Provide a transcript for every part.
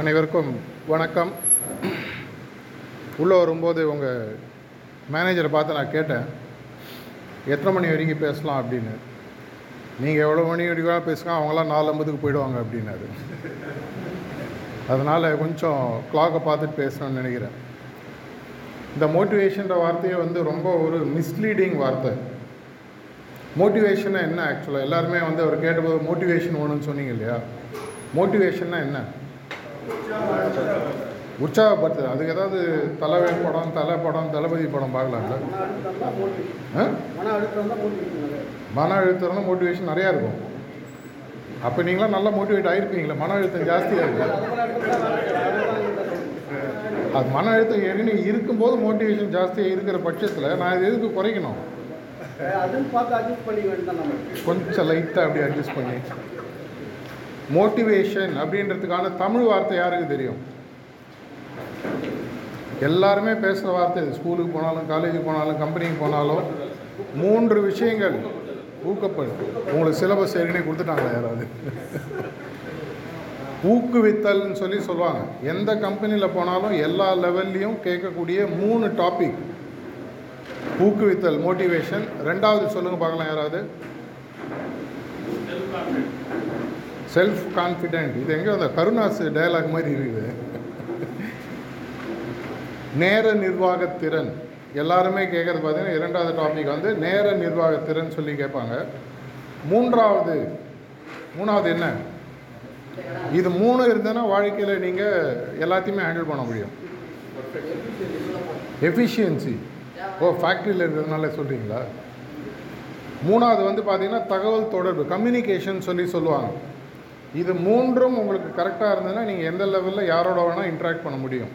அனைவருக்கும் வணக்கம். உள்ளே வரும்போது உங்கள் மேனேஜரை பார்த்து நான் கேட்டேன், எத்தனை மணி வரைக்கும் பேசலாம் அப்படின்னு. நீங்கள் எவ்வளோ மணி வரைக்கும் பேசுங்க, அவங்களாம் 4:50க்கு போயிடுவாங்க அப்படின்னாரு. அதனால் கொஞ்சம் கிளாக்கை பார்த்துட்டு பேசணும்னு நினைக்கிறேன். இந்த மோட்டிவேஷன்ற வார்த்தையை ரொம்ப ஒரு மிஸ்லீடிங் வார்த்தை. மோட்டிவேஷன்னா என்ன ஆக்சுவலாக? எல்லாருமே அவர் கேட்டபோது மோட்டிவேஷன் ஒன்றுன்னு சொன்னீங்க இல்லையா? மோட்டிவேஷன்னா என்ன? உற்சாகப்படுத்துது. அதுக்கு ஏதாவது தலைவர் படம் தளபதி படம் பார்க்கலாம்ல? மன அழுத்தம்னா மோட்டிவேஷன் நிறையா இருக்கும். அப்போ நீங்களாம் நல்லா மோட்டிவேட் ஆகிருப்பீங்களா? மன அழுத்தம் ஜாஸ்தியாக இருக்குது. அது மன அழுத்தம் ஏற்கனவே இருக்கும்போது மோட்டிவேஷன் ஜாஸ்தியாக இருக்கிற பட்சத்தில் நான் இது எதுக்கு குறைக்கணும்? கொஞ்சம் லைட்டாக அப்படி அட்ஜஸ்ட் பண்ணி. மோட்டிவேஷன் அப்படின்றதுக்கான தமிழ் வார்த்தை யாருக்கு தெரியும்? எல்லாருமே பேசுகிற வார்த்தை. ஸ்கூலுக்கு போனாலும், காலேஜுக்கு போனாலும், கம்பெனிக்கு போனாலும் 3 விஷயங்கள். ஊக்கப்படுத்து. உங்களுக்கு சிலபஸ் ஏற்கனவே கொடுத்துட்டாங்களா யாராவது? ஊக்குவித்தல்னு சொல்லுவாங்க. எந்த கம்பெனியில் போனாலும் எல்லா லெவல்லையும் கேட்கக்கூடிய 3 டாபிக். ஊக்குவித்தல், மோட்டிவேஷன். 2வது சொல்லுங்கள் பார்க்கலாம் யாராவது. Self confident. இது எங்கே அந்த கருணாஸ் டயலாக் மாதிரி இருக்குது. நேர நிர்வாகத்திறன். எல்லாருமே கேட்குறது பார்த்தீங்கன்னா 2வது டாபிக் நேர நிர்வாகத்திறன் சொல்லி கேட்பாங்க. 3வது என்ன? இது 3 இருந்ததுன்னா வாழ்க்கையில் நீங்கள் எல்லாத்தையுமே ஹேண்டில் பண்ண முடியும். எஃபிஷியன்சி. ஃபேக்ட்ரியில் இருக்கிறதுனால சொல்கிறீங்களா? 3வது பார்த்தீங்கன்னா தகவல் தொடர்பு, கம்யூனிகேஷன் சொல்லுவாங்க. இது 3ம் உங்களுக்கு கரெக்டாக இருந்ததுன்னா நீங்கள் எந்த லெவலில் யாரோட வேணால் இன்ட்ராக்ட் பண்ண முடியும்.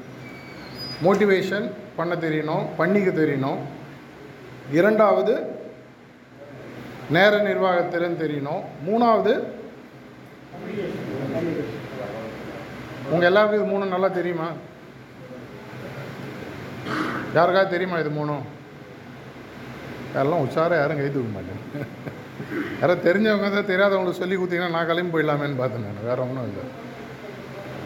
மோட்டிவேஷன் பண்ண தெரியணும், பண்ணிக்க தெரியணும். 2வது நேர நிர்வாகத்திறன் தெரியணும். 3வது உங்கள் எல்லாருக்கும் இது 3 நல்லா தெரியுமா? யாருக்காவது தெரியுமா இது 3? யாரெல்லாம் உச்சார யாரும் கை தூக்க மாட்டேன். யாராவது தெரிஞ்சவங்க தான், தெரியாதவங்களுக்கு சொல்லி கொடுத்தீங்கன்னா நான் கிளம்பி போயிடலாமேன்னு பார்த்தேன் நான். வேறு ஒன்றும் இல்லை.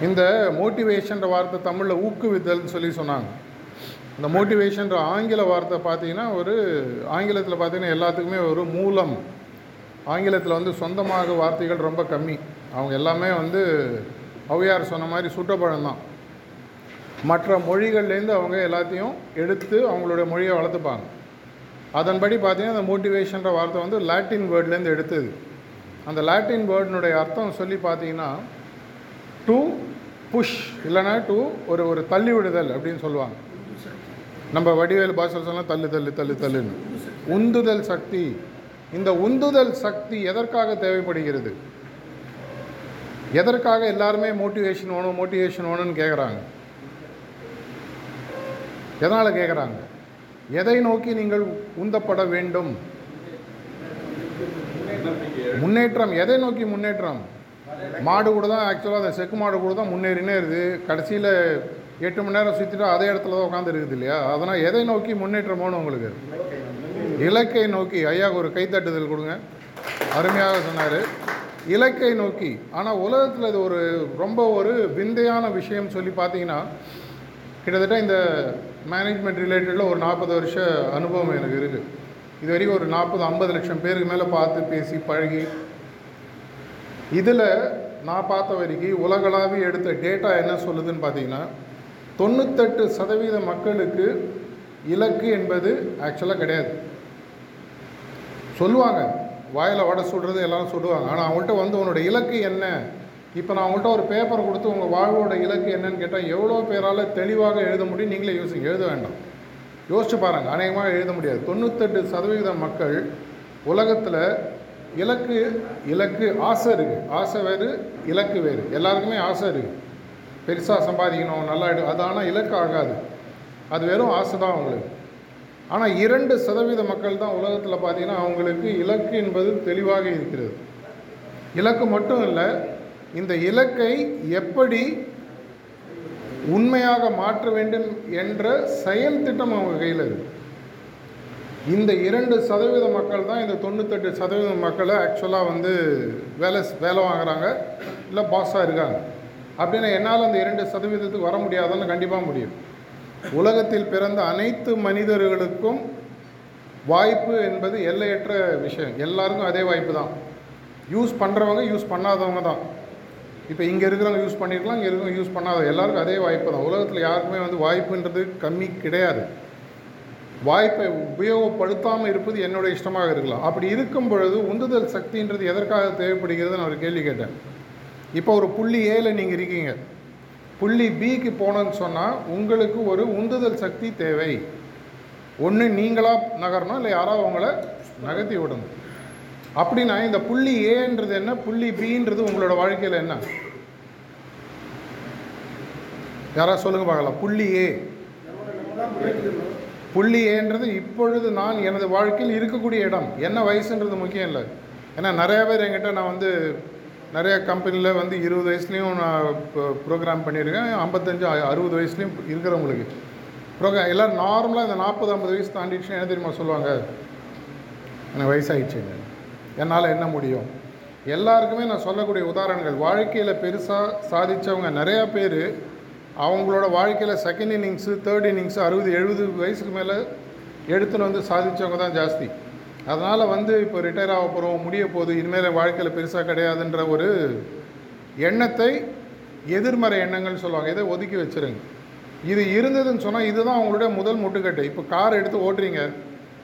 இந்த மோட்டிவேஷன்ற வார்த்தை தமிழில் ஊக்குவித்தல்னு சொன்னாங்க. இந்த மோட்டிவேஷன்ற ஆங்கில வார்த்தை பார்த்தீங்கன்னா ஆங்கிலத்தில் பார்த்தீங்கன்னா எல்லாத்துக்குமே ஒரு மூலம். ஆங்கிலத்தில் சொந்தமாக வார்த்தைகள் ரொம்ப கம்மி. அவங்க எல்லாமே ஔவையார் சொன்ன மாதிரி சுட்டப்பழம் தான். மற்ற மொழிகள்லேருந்து அவங்க எல்லாத்தையும் எடுத்து அவங்களுடைய மொழியை வளர்த்துப்பாங்க. அதன்படி பார்த்தீங்கன்னா அந்த மோட்டிவேஷன்ற வார்த்தை லாட்டின் வேர்ட்லேருந்து எடுத்தது. அந்த லாட்டின் வேர்டினுடைய அர்த்தம் பார்த்தீங்கன்னா டு புஷ், இல்லைனா டு ஒரு தள்ளி விடுதல் அப்படின்னு சொல்லுவாங்க. நம்ம வடிவேலு பாஷையில் சொன்னால் தள்ளு தள்ளு தள்ளு தள்ளுன்னு. உந்துதல் சக்தி. இந்த உந்துதல் சக்தி எதற்காக தேவைப்படுகிறது? எதற்காக எல்லாருமே மோட்டிவேஷன் வேணும்னு கேட்குறாங்க? எதனால் கேட்குறாங்க? எதை நோக்கி நீங்கள் உந்தப்பட வேண்டும்? முன்னேற்றம். எதை நோக்கி முன்னேற்றம்? மாடு கூட தான் ஆக்சுவலாக அந்த செக்கு மாடு கூட தான் முன்னேறினே இருக்குது. கடைசியில் 8 மணி நேரம் சுற்றிட்டு அதே இடத்துல தான் உட்காந்துருக்குது இல்லையா? அதனால் எதை நோக்கி முன்னேற்றமோன்னு உங்களுக்கு இலக்கை நோக்கி. ஐயாவுக்கு ஒரு கைத்தட்டுதல் கொடுங்க, அருமையாக சொன்னார். இலக்கை நோக்கி. ஆனால் உலகத்தில் இது ரொம்ப ஒரு விந்தையான விஷயம் பார்த்தீங்கன்னா கிட்டத்தட்ட இந்த மேனேஜ்மெண்ட் ரிலேட்டடில் ஒரு 40 வருஷ அனுபவம் எனக்கு இருக்குது. இது வரைக்கும் ஒரு 40-50 லட்சம் பேருக்கு மேலே பார்த்து பேசி பழகி, இதில் நான் பார்த்த வரைக்கும் உலகளாவிய எடுத்த டேட்டா என்ன சொல்லுதுன்னு பார்த்தீங்கன்னா 98% மக்களுக்கு இலக்கு என்பது ஆக்சுவலாக கிடையாது. சொல்லுவாங்க, வாயில் வடை சுடுறது எல்லாரும் சொல்லுவாங்க. ஆனால் அவங்கள்ட்ட உன்னோட இலக்கு என்ன? இப்போ நான் அவங்கள்ட்ட ஒரு பேப்பர் கொடுத்து உங்கள் வாழ்வோட இலக்கு என்னன்னு கேட்டால் எவ்வளோ பேரால் தெளிவாக எழுத முடியும்? நீங்களே யோசிங்க, எழுத வேண்டாம், யோசிச்சு பாருங்கள். அநேகமாக எழுத முடியாது. 98% மக்கள் உலகத்தில் இலக்கு ஆசை இருக்குது. ஆசை வேறு, இலக்கு வேறு. எல்லாருக்குமே ஆசை இருக்குது, பெருசாக சம்பாதிக்கணும், நல்லா எடு. அது ஆனால் இலக்கு ஆகாது, அது வெறும் ஆசை தான் அவங்களுக்கு. ஆனால் 2% மக்கள் தான் உலகத்தில் பார்த்தீங்கன்னா அவங்களுக்கு இலக்கு என்பது தெளிவாக இருக்கிறது. இலக்கு மட்டும் இல்லை, இந்த இலக்கை எப்படி உண்மையாக மாற்ற வேண்டும் என்ற செயல் திட்டம் அவங்க கையில் இருக்குது. இந்த 2% மக்கள் தான் இந்த 98% மக்களை ஆக்சுவலாக வேலை வாங்குகிறாங்க, இல்லை பாஸாக இருக்காங்க. அப்படின்னா என்னால் அந்த 2% வர முடியாதான்னு கண்டிப்பாக முடியும். உலகத்தில் பிறந்த அனைத்து மனிதர்களுக்கும் வாய்ப்பு என்பது எல்லையற்ற விஷயம். எல்லாருக்கும் அதே வாய்ப்பு தான். யூஸ் பண்ணுறவங்க யூஸ் பண்ணாதவங்க தான். இப்போ இங்கே இருக்கிறவங்க யூஸ் பண்ணியிருக்கலாம், இங்கே இருக்கிறவங்க யூஸ் பண்ணாத, எல்லாருக்கும் அதே வாய்ப்பு தான். உலகத்தில் யாருக்குமே வந்து வாய்ப்புன்றது கம்மி கிடையாது. வாய்ப்பை உபயோகப்படுத்தாமல் இருப்பது என்னோட இஷ்டமாக இருக்கலாம். அப்படி இருக்கும் பொழுது உந்துதல் சக்தின்றது எதற்காக தேவைப்படுகிறது நான் ஒரு கேள்வி கேட்டேன். இப்போ ஒரு புள்ளி ஏல நீங்கள் இருக்கீங்க, புள்ளி பிக்கு போனோன்னு சொன்னால் உங்களுக்கு ஒரு உந்துதல் சக்தி தேவை. ஒன்று நீங்களாக நகரணும், இல்லை யாராவது உங்களை நகர்த்தி விடணும். அப்படின்னா இந்த புள்ளி ஏன்றது என்ன, புள்ளி பின்றது உங்களோட வாழ்க்கையில் என்ன, யாராவது சொல்லுங்க பார்க்கலாம். புள்ளி ஏ, புள்ளி ஏன்றது இப்பொழுது நான் எனது வாழ்க்கையில் இருக்கக்கூடிய இடம். என்ன வயசுன்றது முக்கியம் இல்லை. ஏன்னா நிறைய பேர் என்கிட்ட நான் வந்து நிறையா கம்பெனியில் வந்து 20 வயசுலேயும் நான் ப்ரோக்ராம் பண்ணியிருக்கேன், 55-60 வயசுலேயும் இருக்கிறவங்களுக்கு ப்ரோக்ராம். எல்லோரும் நார்மலாக இந்த 40-50 வயசு தாண்டிடுச்சுன்னா என்ன தெரியுமா சொல்லுவாங்க, எனக்கு வயசாகிடுச்சுங்க, என்னால் என்ன முடியும். எல்லாருக்குமே நான் சொல்லக்கூடிய உதாரணங்கள், வாழ்க்கையில் பெருசாக சாதித்தவங்க நிறையா பேர் அவங்களோட வாழ்க்கையில் செகண்ட் இன்னிங்ஸு, தேர்ட் இன்னிங்ஸு 60-70 வயசுக்கு மேலே எடுத்துன்னு வந்து சாதித்தவங்க தான் ஜாஸ்தி. அதனால் வந்து இப்போ ரிட்டையர் ஆக போகிறோம், முடிய போகுது, இனிமேல் வாழ்க்கையில் பெருசாக கிடையாதுன்ற ஒரு எண்ணத்தை எதிர்மறை எண்ணங்கள்னு சொல்லுவாங்க. இதை ஒதுக்கி வச்சுருங்க. இது இருந்ததுன்னு சொன்னால் இதுதான் அவங்களுடைய முதல் முட்டுக்கட்டை. இப்போ கார் எடுத்து ஓட்டுறீங்க,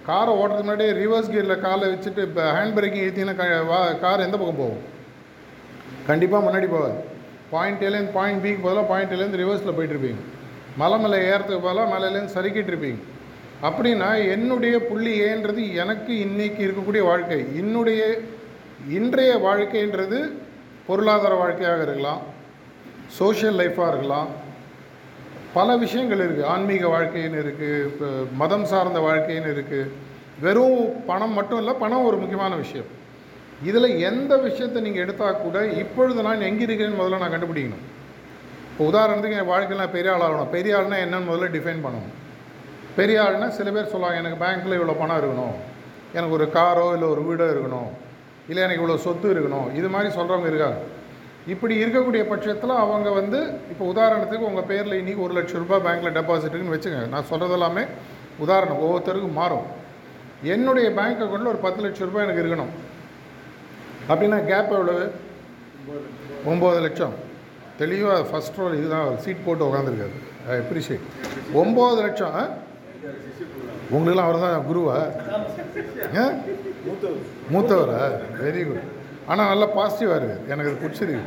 காரை ஓட்டுறதுக்கு முன்னாடி ரிவர்ஸ் கியரில் காலை வச்சுட்டு இப்போ ஹேண்ட் பிரேக்கிங் ஏற்றிங்கன்னா கார் எந்த பக்கம் போகும்? கண்டிப்பாக முன்னாடி போகாது. பாயிண்ட் ஏலேருந்து பாயிண்ட் பிக்கு பதிலாக பாயிண்ட் ஏலேருந்து ரிவர்ஸில் போயிட்டுருப்பீங்க. மலை மேலே ஏறத்துக்கு பதிலாக மலையிலேருந்து சறுக்கிட்டுருப்பீங்க. அப்படின்னா என்னுடைய புள்ளி ஏன்றது எனக்கு இன்றைக்கி இருக்கக்கூடிய வாழ்க்கை, என்னுடைய இன்றைய வாழ்க்கைன்றது பொருளாதார வாழ்க்கையாக இருக்கலாம், சோஷியல் லைஃப்பாக இருக்கலாம், பல விஷயங்கள் இருக்குது. ஆன்மீக வாழ்க்கைன்னு இருக்குது, மதம் சார்ந்த வாழ்க்கைன்னு இருக்குது. வெறும் பணம் மட்டும் இல்லை, பணம் ஒரு முக்கியமான விஷயம். இதில் எந்த விஷயத்தை நீங்கள் எடுத்தால் கூட இப்பொழுது நான் எங்கே இருக்கிறேன்னு முதல்ல நான் கண்டுபிடிக்கணும். இப்போ உதாரணத்துக்கு என் வாழ்க்கையில் நான் பெரிய ஆளாகணும். பெரிய ஆள்னா என்னன்னு முதல்ல டிஃபைன் பண்ணணும். பெரிய ஆள்னா சில பேர் சொல்லுவாங்க, எனக்கு பேங்க்கில் இவ்வளோ பணம் இருக்கணும், எனக்கு ஒரு காரோ இல்லை ஒரு வீடோ இருக்கணும், இல்லை எனக்கு இவ்வளோ சொத்து இருக்கணும், இது மாதிரி சொல்கிறவங்க இருக்காங்க. இப்படி இருக்கக்கூடிய பட்சத்தில் அவங்க வந்து இப்போ உதாரணத்துக்கு உங்கள் பேரில் இன்றைக்கி 1 லட்ச ரூபாய் பேங்க்கில் டெபாசிட்டுன்னு வச்சுக்கோங்க. நான் சொல்கிறது எல்லாமே உதாரணம், ஒவ்வொருத்தருக்கும் மாறும். என்னுடைய பேங்க் அக்கௌண்ட்டில் ஒரு 10 லட்ச ரூபாய் எனக்கு இருக்கணும். அப்படின்னா கேப் எவ்வளவு? 9 லட்சம். தெளிவாக ஃபஸ்ட் ரோல் இதுதான் சீட் போட்டு உட்காந்துருக்காரு. I appreciate. 9 லட்சம் உங்களுக்கெல்லாம் அவர் தான் குருவா, மூத்தவரா? Very good. ஆனால் நல்லா பாசிட்டிவாக இருக்குது, எனக்கு அது பிடிச்சிருக்கு.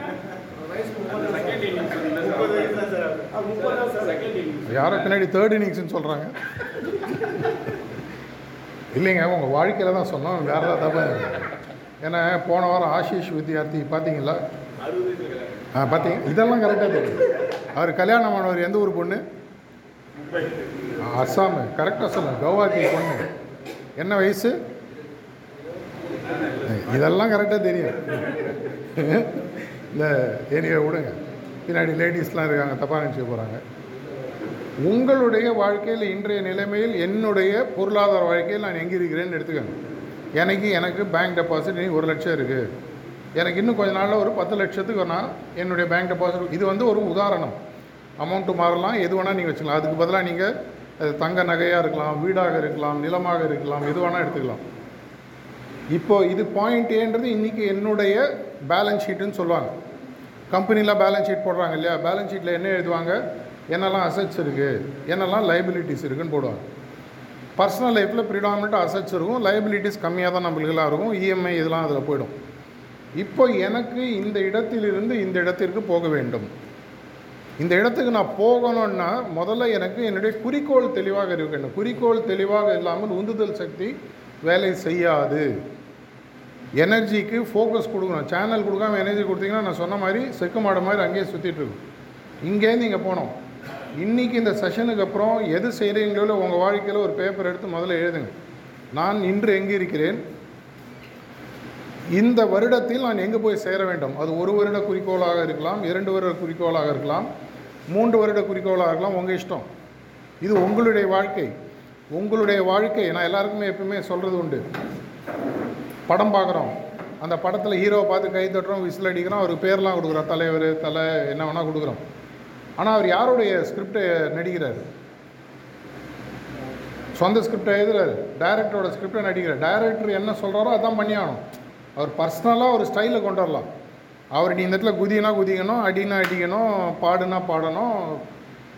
யாரோ பின்னாடி தேர்ட் இன்னிங்ஸ்ன்னு சொல்கிறாங்க. இல்லைங்க, உங்கள் வாழ்க்கையில் தான் சொன்னோம், வேறு தான் தப்பாக இருக்குது. ஏன்னா போன வாரம் ஆஷிஷ் வித்யார்த்தி பார்த்தீங்களா? பார்த்தீங்க, இதெல்லாம் கரெக்டாக தெரியுது. அவர் கல்யாணம் ஆனவர் எந்த ஊர் பொண்ணு? அஸ்ஸாமு. கரெக்டாக சொல்லுங்கள், கௌஹாத்தி பொண்ணு. என்ன வயசு? இதெல்லாம் கரெக்டாக தெரியும். இல்லை ஏரியா விடுங்க, பின்னாடி லேடிஸ்லாம் இருக்காங்க, தப்பாக நினச்சிக்க போகிறாங்க. உங்களுடைய வாழ்க்கையில் இன்றைய நிலைமையில் என்னுடைய பொருளாதார வாழ்க்கையில் நான் எங்கே இருக்கிறேன்னு எடுத்துக்கோங்க. எனக்கு பேங்க் டெபாசிட் 1 லட்சம் இருக்குது. எனக்கு இன்னும் கொஞ்ச நாளில் ஒரு 10 லட்சத்துக்கு நான் என்னுடைய பேங்க் டெபாசிட், இது வந்து ஒரு உதாரணம், அமௌண்ட்டு மாறலாம், எது வேணால் நீங்கள் வச்சுக்கலாம். அதுக்கு பதிலாக நீங்கள் அது தங்க நகையாக இருக்கலாம், வீடாக இருக்கலாம், நிலமாக இருக்கலாம், எது வேணால் எடுத்துக்கலாம். இப்போது இது பாயிண்ட் ஏன்றது இன்றைக்கி என்னுடைய பேலன்ஸ் ஷீட்டுன்னு சொல்லுவாங்க. கம்பெனியில் பேலன்ஸ் ஷீட் போடுறாங்க இல்லையா? பேலன்ஸ் ஷீட்டில் என்ன எழுதுவாங்க? என்னெல்லாம் அசட்ஸ் இருக்குது, என்னெல்லாம் லைபிலிட்டிஸ் இருக்குதுன்னு போடுவாங்க. பர்சனல் லைஃப்பில் ப்ரிடாமினெண்ட்டாக அசட்ஸ் இருக்கும், லைபிலிட்டிஸ் கம்மியாக தான் நம்மளுக்குலாம் இருக்கும், இஎம்ஐ இதெல்லாம் அதில் போய்டும். இப்போ எனக்கு இந்த இடத்திலிருந்து இந்த இடத்திற்கு போக வேண்டும். இந்த இடத்துக்கு நான் போகணுன்னா முதல்ல எனக்கு என்னுடைய குறிக்கோள் தெளிவாக இருக்க வேண்டும். குறிக்கோள் தெளிவாக இல்லாமல் உந்துதல் சக்தி வேலை செய்யாது. எனர்ஜிக்கு ஃபோக்கஸ் கொடுக்கணும். சேனல் கொடுக்காமல் எனர்ஜி கொடுத்தீங்கன்னா நான் சொன்ன மாதிரி செக்கு மாடு மாதிரி அங்கேயே சுற்றிட்டுருக்கும். இங்கேருந்து இங்கே போனோம். இன்றைக்கி இந்த செஷனுக்கு அப்புறம் எது செய்கிறீங்களோ உங்கள் வாழ்க்கையில் ஒரு பேப்பர் எடுத்து முதல்ல எழுதுங்க. நான் இன்று எங்கே இருக்கிறேன், இந்த வருடத்தில் நான் எங்கே போய் சேர வேண்டும். அது 1 வருட குறிக்கோளாக இருக்கலாம், 2 வருட குறிக்கோளாக இருக்கலாம், 3 வருட குறிக்கோளாக இருக்கலாம், உங்கள் இஷ்டம். இது உங்களுடைய வாழ்க்கை, உங்களுடைய வாழ்க்கை. நான் எல்லாருக்குமே எப்பவுமே சொல்கிறது உண்டு, படம் பார்க்குறோம், அந்த படத்தில் ஹீரோவை பார்த்து கை தட்டுறோம், விசில் அடிக்கிறோம், அவருக்கு பேர்லாம் கொடுக்குறோம், தலைவர் தலை என்ன வேணால் கொடுக்குறோம். ஆனால் அவர் யாருடைய ஸ்கிரிப்டை நடிக்கிறார்? சொந்த ஸ்கிரிப்டை எழுதுறாரு, டைரக்டரோட ஸ்கிரிப்டை நடிக்கிறார். டைரக்டர் என்ன சொல்கிறாரோ அதான் பண்ணியாகணும். அவர் பர்சனலாக ஒரு ஸ்டைலில் கொண்டு வரலாம். அவர் நீ இந்த இடத்துல குதினா குதிக்கணும், அடினா அடிக்கணும், பாடுனா பாடணும்,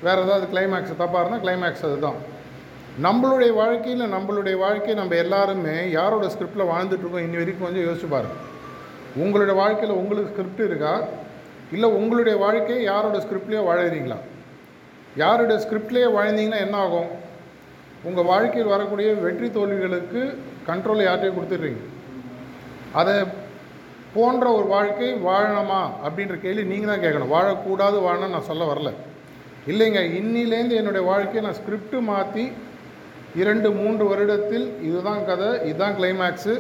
வேறு ஏதாவது கிளைமேக்ஸ் தப்பாக இருந்தால் கிளைமேக்ஸ் அதுதான். நம்மளுடைய வாழ்க்கையில் நம்மளுடைய வாழ்க்கையை நம்ம எல்லாருமே யாரோட ஸ்கிரிப்டில் வாழ்ந்துட்டுருக்கோம் இன்னி வரைக்கும் கொஞ்சம் யோசிச்சு பாருங்கள். உங்களுடைய வாழ்க்கையில் உங்களுக்கு ஸ்கிரிப்ட் இருக்கா? இல்லை உங்களுடைய வாழ்க்கையை யாரோட ஸ்கிரிப்ட்லேயே வாழ்கிறீங்களா? யாரோடைய ஸ்கிரிப்ட்லேயே வாழ்ந்தீங்கன்னா என்ன ஆகும்? உங்கள் வாழ்க்கையில் வரக்கூடிய வெற்றி தோல்விகளுக்கு கண்ட்ரோல் யார்கிட்டையும் கொடுத்துட்றீங்க. அதை போன்ற ஒரு வாழ்க்கை வாழணுமா அப்படின்ற கேள்வி நீங்கள் தான் கேட்கணும். வாழக்கூடாது, வாழணும்னு நான் சொல்ல வரல. இல்லைங்க, இன்னிலேருந்து என்னுடைய வாழ்க்கையை நான் ஸ்கிரிப்ட் மாற்றி 2-3 வருடத்தில் இதுதான் கதை, இதுதான் கிளைமேக்ஸு,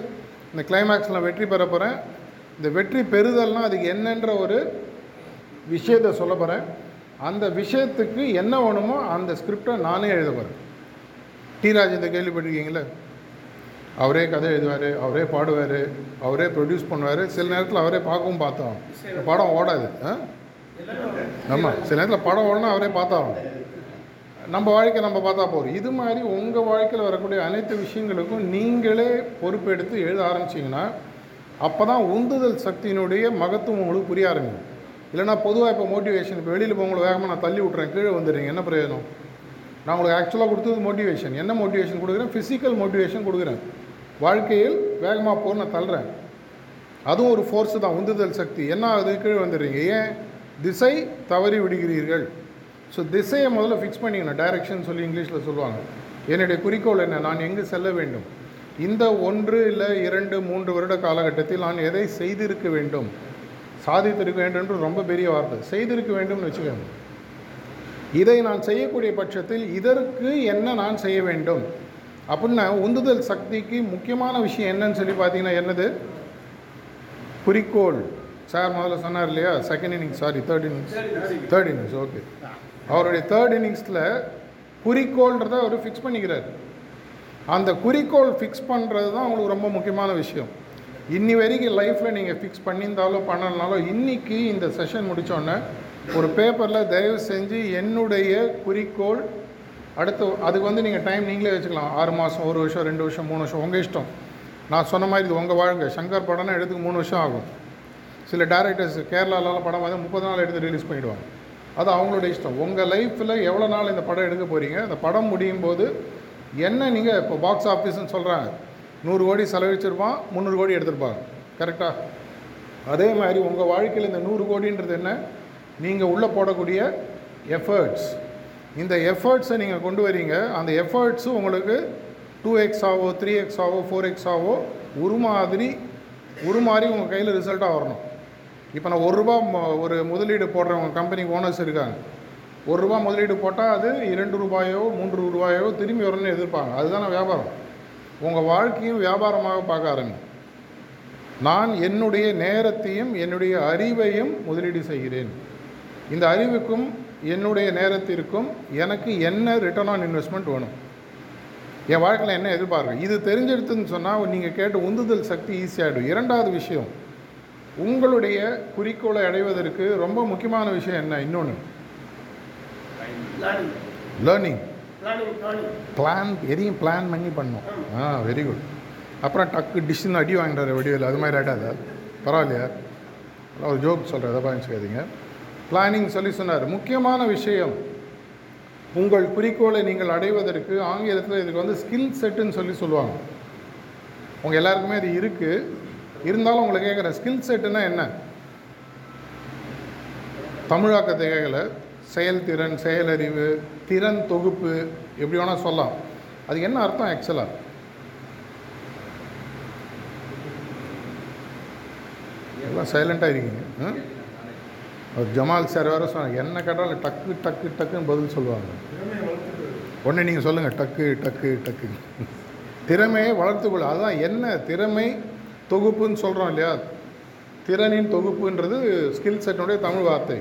இந்த கிளைமேக்ஸில் நான் வெற்றி பெற போகிறேன், இந்த வெற்றி பெறுதல்னால் அதுக்கு என்னன்ற ஒரு விஷயத்தை சொல்ல போகிறேன், அந்த விஷயத்துக்கு என்ன வேணுமோ அந்த ஸ்கிரிப்டை நானே எழுத போகிறேன். டி ராஜேந்திர கேள்விப்பட்டிருக்கீங்களே, அவரே கதை எழுதுவார், அவரே பாடுவார், அவரே ப்ரொடியூஸ் பண்ணுவார். சில நேரத்தில் அவரே பார்க்கவும் பார்த்தோம், படம் ஓடாது. ஆமாம், சில நேரத்தில் படம் ஓடனா அவரே பார்த்தாலும். நம்ம வாழ்க்கை நம்ம பார்த்தா போகிறோம். இது மாதிரி உங்கள் வாழ்க்கையில் வரக்கூடிய அனைத்து விஷயங்களுக்கும் நீங்களே பொறுப்பெடுத்து எழுத ஆரம்பிச்சிங்கன்னா அப்போ தான் உந்துதல் சக்தியினுடைய மகத்துவம் உங்களுக்கு புரிய ஆரம்பிக்கும். இல்லைனா பொதுவாக இப்போ மோட்டிவேஷன், இப்போ வெளியில் போக உங்களுக்கு வேகமாக நான் தள்ளி விட்றேன், கீழே வந்துடுறீங்க, என்ன பிரயோஜனம்? நான் உங்களுக்கு ஆக்சுவலாக கொடுத்தது மோட்டிவேஷன். என்ன மோட்டிவேஷன் கொடுக்குறேன்? ஃபிசிக்கல் மோட்டிவேஷன் கொடுக்குறேன். வாழ்க்கையில் வேகமாக போக நான் தள்ளுறேன், அதுவும் ஒரு ஃபோர்ஸு தான், உந்துதல் சக்தி. என்ன அது? கீழே வந்துடுறீங்க. ஏன்? திசை தவறி விடுகிறீர்கள். ஸோ திசையை முதல்ல ஃபிக்ஸ் பண்ணிக்கணும். டைரெக்ஷன் சொல்லி இங்கிலீஷில் சொல்லுவாங்க. என்னுடைய குறிக்கோள் என்ன? நான் எங்கே செல்ல வேண்டும்? இந்த 1 இல்லை 2-3 வருட காலகட்டத்தில் நான் எதை செய்திருக்க வேண்டும், சாதித்திருக்க வேண்டும்ன்ற ரொம்ப பெரிய வார்த்தை, செய்திருக்க வேண்டும்னு வச்சுக்கோங்க. இதை நான் செய்யக்கூடிய பட்சத்தில் இதற்கு என்ன நான் செய்ய வேண்டும் அப்படின்னா, உந்துதல் சக்திக்கு முக்கியமான விஷயம் என்னன்னு சொல்லி பார்த்தீங்கன்னா என்னது? குறிக்கோள். சார் முதல்ல சொன்னார் இல்லையா, தேர்ட் இன்னிங்ஸ். ஓகே, அவருடைய தேர்ட் இன்னிங்ஸில் குறிக்கோள்ன்றதை அவர் ஃபிக்ஸ் பண்ணிக்கிறார். அந்த குறிக்கோள் ஃபிக்ஸ் பண்ணுறது தான் உங்களுக்கு ரொம்ப முக்கியமான விஷயம். இன்னி வரைக்கும் லைஃப்பில் நீங்கள் ஃபிக்ஸ் பண்ணியிருந்தாலோ பண்ணலனாலோ இன்றைக்கி இந்த செஷன் முடித்தோடனே ஒரு பேப்பரில் தயவு செஞ்சு என்னுடைய குறிக்கோள், அடுத்து அதுக்கு நீங்கள் டைம் நீங்களே வச்சுக்கலாம். 6 மாதம், 1 வருஷம், 2 வருஷம், 3 வருஷம், உங்கள் இஷ்டம். நான் சொன்ன மாதிரி இது உங்கள் வாழ்க்கை. சங்கர் படம்னா எடுத்துக்கு 3 வருஷம் ஆகும். சில டேரக்டர்ஸ் கேரளாவிலலாம் படம் வந்து 30 நாள் எடுத்து ரிலீஸ் பண்ணிவிடுவாங்க. அது அவங்களோட இஷ்டம். உங்கள் லைஃப்பில் எவ்வளோ நாள் இந்த படம் எடுக்க போகிறீங்க, அந்த படம் முடியும் போது என்ன நீங்கள் இப்போ பாக்ஸ் ஆஃபீஸ்ன்னு சொல்கிறாங்க, 100 கோடி செலவழிச்சிருப்பான், 300 கோடி எடுத்திருப்பாங்க, கரெக்டாக? அதே மாதிரி உங்கள் வாழ்க்கையில் இந்த 100 கோடின்றது என்ன? நீங்கள் உள்ளே போடக்கூடிய எஃபர்ட்ஸ். இந்த எஃபர்ட்ஸை நீங்கள் கொண்டு வரீங்க. அந்த எஃபர்ட்ஸு உங்களுக்கு 2x ஆவோ, 3x ஆவோ, 4x ஆவோ உருமாறி உங்கள் கையில் ரிசல்ட்டாக வரணும். இப்போ நான் ₹1 ஒரு முதலீடு போடுறவங்க, கம்பெனிக்கு ஓனர்ஸ் இருக்காங்க, ₹1 முதலீடு போட்டால் அது ₹2, ₹3 திரும்பி வரணும்னு எதிர்பார்ப்பாங்க. அதுதான் வியாபாரம். உங்கள் வாழ்க்கையும் வியாபாரமாக பார்க்க ஆரம்பிக்கும். நான் என்னுடைய நேரத்தையும் என்னுடைய அறிவையும் முதலீடு செய்கிறேன். இந்த அறிவுக்கும் என்னுடைய நேரத்திற்கும் எனக்கு என்ன ரிட்டர்ன் ஆன் இன்வெஸ்ட்மெண்ட் வேணும், என் வாழ்க்கையில் என்ன எதிர்பார்க்குறேன், இது தெரிஞ்செடுத்துன்னு சொன்னால் நீங்கள் கேட்டு உந்துதல் சக்தி ஈஸியாகிடும். இரண்டாவது விஷயம், உங்களுடைய குறிக்கோளை அடைவதற்கு ரொம்ப முக்கியமான விஷயம் என்ன? இன்னொன்று லேர்னிங். பிளான், எதையும் பிளான் பண்ணி பண்ணும். Very good. அப்புறம் டக்கு டிஷ்ஷுன்னு அடி வாங்கிட்டார் வடிவேல், அது மாதிரி ஆகிட்டாது. பரவாயில்லையா? ஒரு ஜோக் சொல்கிறேன், அதை பாதிச்சுக்காதீங்க. பிளானிங் சொல்லி சொன்னார். முக்கியமான விஷயம், உங்கள் குறிக்கோளை நீங்கள் அடைவதற்கு ஆங்கிலத்தில் இதுக்கு ஸ்கில் செட்டுன்னு சொல்லி சொல்லுவாங்க. உங்கள் எல்லாருக்குமே அது இருக்குது. இருந்தாலும் உங்களை கேட்குற ஸ்கில் செட்டுன்னா என்ன? தமிழாக்கத்தை கேட்கல, செயல்திறன், செயலறிவு, திறன் தொகுப்பு, எப்படி வேணால் சொல்லலாம். அதுக்கு என்ன அர்த்தம் ஆக்சுவலாக? எல்லாம் சைலண்ட்டாக இருக்கீங்க. ஜமால் சார் வேறு சொன்னாங்க, என்ன கேட்டாலும் டக்கு டக்கு டக்குன்னு பதில் சொல்லுவாங்க. உடனே நீங்கள் சொல்லுங்கள் டக்கு டக்கு டக்கு. திறமையை வளர்த்துக்கொள்ள, அதுதான் என்ன திறமை தொகுப்புன்னு சொல்கிறோம் இல்லையா? திறனின் தொகுப்புன்றது ஸ்கில் செட்டினுடைய தமிழ் வார்த்தை.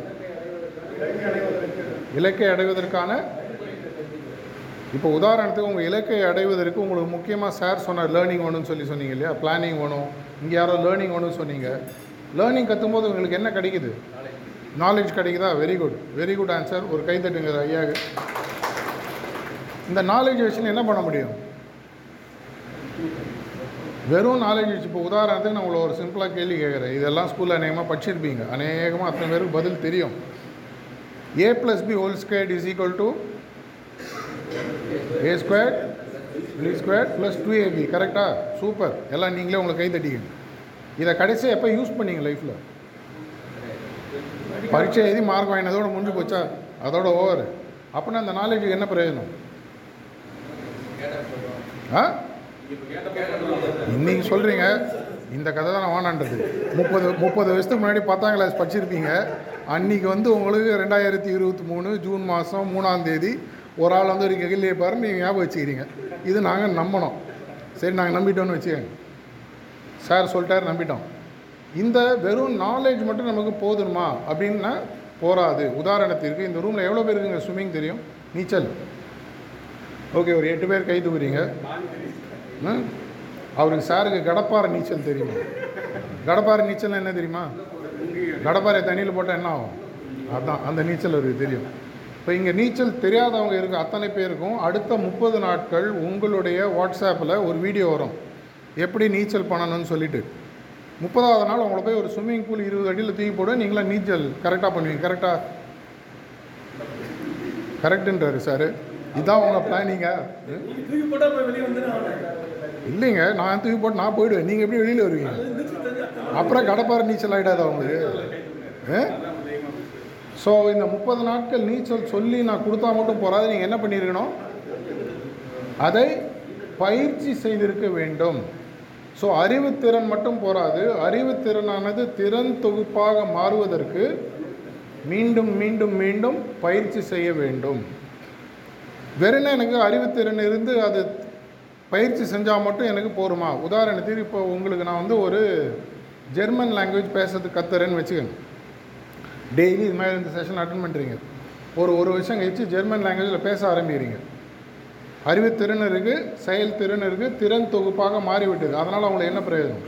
இலக்கை அடைவதற்கான இப்போ உதாரணத்துக்கு உங்கள் இலக்கை அடைவதற்கு உங்களுக்கு முக்கியமாக சார் சொன்னார் லேர்னிங் வேணும்னு சொன்னீங்க இல்லையா, பிளானிங் வேணும், இங்கே யாரோ லேர்னிங் வேணும்னு சொன்னீங்க. லேர்னிங் கற்றும்போது உங்களுக்கு என்ன கிடைக்குது? நாலேஜ் கிடைக்குதா? Very good, very good answer. ஒரு கைத்தட்டுங்கிற ஐயாக்கு. இந்த நாலேஜ் வச்சுன்னு என்ன பண்ண முடியும்? வெறும் நாலேஜ் வச்சு. இப்போ உதாரணத்துக்கு நான் உங்களை ஒரு சிம்பிளாக கேள்வி கேட்குறேன். இதெல்லாம் ஸ்கூலில் அநேகமாக படிச்சிருப்பீங்க, அநேகமாக அத்தனை பேருக்கு பதில் தெரியும். a + b² = a² + 2ab. கரெக்டா? சூப்பர். எல்லாம் நீங்களே உங்களை கை தட்டிக்கணும். இதை கடைசி எப்போ யூஸ் பண்ணிங்க லைஃப்பில்? பரீட்சை எழுதி மார்க் வாங்கினதோட முடிஞ்சு போச்சா? அதோட ஓவர். அப்படின்னா அந்த நாலேஜுக்கு என்ன பிரயோஜனம்? இன்னைக்கு சொல்கிறீங்க இந்த கதை தான் நான் வேணான்றது. 30 வருஷத்துக்கு முன்னாடி 10ஆம் கிளாஸ் படிச்சிருப்பீங்க. அன்றைக்கி வந்து உங்களுக்கு 2023 ஜூன் மாதம் 3ஆம் தேதி ஒரு ஆள் வந்து ஒரு கெகிலே பாரு நீங்கள் ஞாபகம் வச்சுக்கிறீங்க. இது நாங்கள் நம்பினோம். சரி, நாங்கள் நம்பிட்டோன்னு வச்சுக்கோங்க. சார் சொல்லிட்டார், நம்பிட்டோம். இந்த வெறும் நாலேஜ் மட்டும் நமக்கு போதுமா அப்படின்னா போராது. உதாரணத்திற்கு இந்த ரூமில் எவ்வளோ பேருக்குங்க ஸ்விம்மிங் தெரியும், நீச்சல்? ஓகே, ஒரு 8 பேர் கை தூக்குறீங்க. அவருக்கு சாருக்கு கடப்பாறை நீச்சல் தெரியுமா? கடப்பாறை நீச்சல்னா என்ன தெரியுமா? கடப்பாறை தண்ணியில் போட்டால் என்ன ஆகும்? அதுதான் அந்த நீச்சல் அவருக்கு தெரியும். இப்போ இங்கே நீச்சல் தெரியாதவங்க இருக்க அத்தனை பேருக்கும் அடுத்த 30 நாட்கள் உங்களுடைய வாட்ஸ்ஆப்பில் ஒரு வீடியோ வரும், எப்படி நீச்சல் பண்ணணும்னு சொல்லிவிட்டு. 30வது நாள் உங்களை போய் ஒரு ஸ்விம்மிங் பூல் 20 அடியில் தூக்கி போட நீங்களாம் நீச்சல் கரெக்டாக பண்ணுவீங்க. கரெக்டாக? கரெக்டுன்றாரு சார். இதுதான் உங்கள் பிளானிங்க இல்லைங்க? நான் தூக்கி போட்டு நான் போயிடுவேன், நீங்கள் எப்படி வெளியில் வருவீங்க? அப்புறம் கடப்பாறை நீச்சல் ஆகிடாது அவங்களுக்கு. ஸோ இந்த 30 நாட்கள் நீச்சல் சொல்லி நான் கொடுத்தா மட்டும் போகாது, நீங்கள் என்ன பண்ணியிருக்கணும்? அதை பயிற்சி செய்திருக்க வேண்டும். ஸோ அறிவுத்திறன் மட்டும் போகாது. அறிவுத்திறனானது திறன் தொகுப்பாக மாறுவதற்கு மீண்டும் மீண்டும் மீண்டும் பயிற்சி செய்ய வேண்டும். வெறும் எனக்கு அறிவுத்திறன் இருந்து அது பயிற்சி செஞ்சால் மட்டும் எனக்கு போருமா? உதாரணத்துக்கு இப்போ உங்களுக்கு நான் வந்து ஒரு ஜெர்மன் லாங்குவேஜ் பேசுறதுக்கு கத்துறேன்னு வச்சுக்கோங்க. டெய்லி இது மாதிரி இந்த செஷன் அட்டன் பண்ணுறீங்க. ஒரு வருஷம் கழிச்சு ஜெர்மன் லாங்குவேஜில் பேச ஆரம்பிக்கிறீங்க. அறிவுத்திறன் இருக்குது, செயல்திறன் இருக்குது, திறன் தொகுப்பாக மாறிவிட்டது. அதனால் அவங்களுக்கு என்ன பிரயோஜனம்?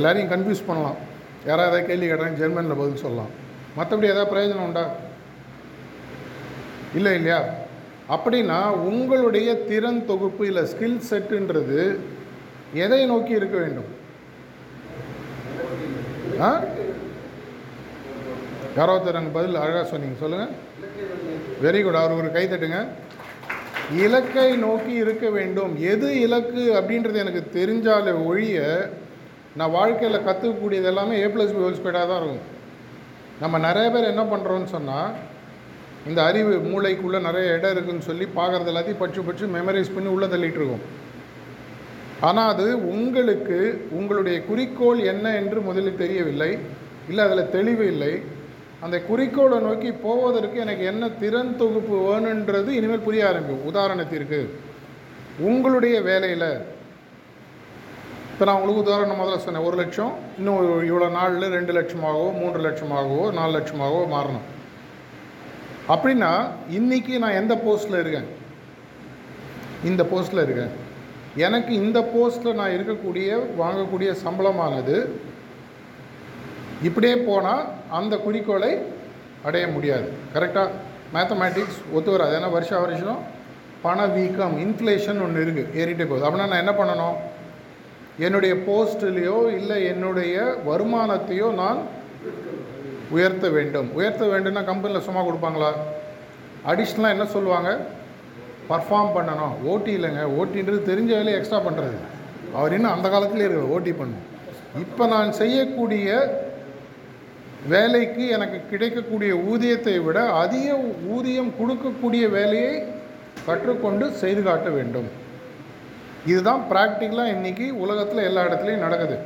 எல்லாரையும் கன்ஃபியூஸ் பண்ணலாம். யாராவது ஏதாவது கேள்வி கேட்டாங்க ஜெர்மனில் பதில் சொல்லலாம். மற்றபடி ஏதாவது பிரயோஜனம் உண்டா? இல்லை இல்லையா? அப்படின்னா உங்களுடைய திறன் தொகுப்பு இல்லை ஸ்கில் செட்டுன்றது எதை நோக்கி இருக்க வேண்டும்? யாரோ தரங்க பதில் அழகாக சொன்னீங்க, சொல்லுங்கள். Very good. அவர் ஒரு கை தட்டுங்க. இலக்கை நோக்கி இருக்க வேண்டும். எது இலக்கு அப்படின்றது எனக்கு தெரிஞ்சாலே ஒழிய நான் வாழ்க்கையில் கற்றுக்கக்கூடியது எல்லாமே a + b² தான் இருக்கும். நம்ம நிறைய பேர் என்ன பண்ணுறோன்னு சொன்னால், இந்த அறிவு மூளைக்குள்ளே நிறைய இடம் இருக்குதுன்னு சொல்லி பார்க்குறது எல்லாத்தையும் பற்றி மெமரைஸ் பண்ணி உள்ளே தள்ளிகிட்ருக்கோம். ஆனால் அது உங்களுக்கு உங்களுடைய குறிக்கோள் என்ன என்று முதலில் தெரியவில்லை, இல்லை அதில் தெளிவு இல்லை. அந்த குறிக்கோளை நோக்கி போவதற்கு எனக்கு என்ன திறன் தொகுப்பு வேணுன்றது இனிமேல் புரிய ஆரம்பிக்கும். உதாரணத்திற்கு உங்களுடைய வேலையில் இப்போ நான் உங்களுக்கு உதாரணம் முதல்ல சொன்னேன், 1 லட்சம் இன்னும் இவ்வளோ நாளில் 2 லட்சமாகவோ 3 லட்சமாகவோ 4 லட்சமாகவோ மாறணும். அப்படின்னா இன்றைக்கி நான் எந்த போஸ்ட்டில் இருக்கேன்? இந்த போஸ்ட்டில் இருக்கேன். எனக்கு இந்த போஸ்ட்டில் நான் இருக்கக்கூடிய வாங்கக்கூடிய சம்பளமானது இப்படியே போனால் அந்த குறிக்கோளை அடைய முடியாது. கரெக்டாக? மேத்தமேட்டிக்ஸ் ஒத்து வராது. ஏன்னா வருஷம் பணவீக்கம், இன்ஃப்ளேஷன் ஒன்று இருக்குது, ஏறிட்டே போகுது. அப்படின்னா நான் என்ன பண்ணணும்? என்னுடைய போஸ்ட்லேயோ இல்லை என்னுடைய வருமானத்தையோ நான் உயர்த்த வேண்டும். உயர்த்த வேண்டும்னா கம்பெனியில் சும்மா கொடுப்பாங்களா? அடிஷ்னலாக என்ன சொல்லுவாங்க? பர்ஃபார்ம் பண்ணணும். ஓட்டி இல்லைங்க, ஓட்டின்றது தெரிஞ்ச வேலையை எக்ஸ்ட்ரா பண்ணுறது. அவர் இன்னும் அந்த காலத்துலேயே இருக்க ஓட்டி பண்ணும். இப்போ நான் செய்யக்கூடிய வேலைக்கு எனக்கு கிடைக்கக்கூடிய ஊதியத்தை விட அதிக ஊதியம் கொடுக்கக்கூடிய வேலையை கற்றுக்கொண்டு செய்து காட்ட வேண்டும். இதுதான் ப்ராக்டிக்கலாக இன்றைக்கி உலகத்தில் எல்லா இடத்துலையும் நடக்குது.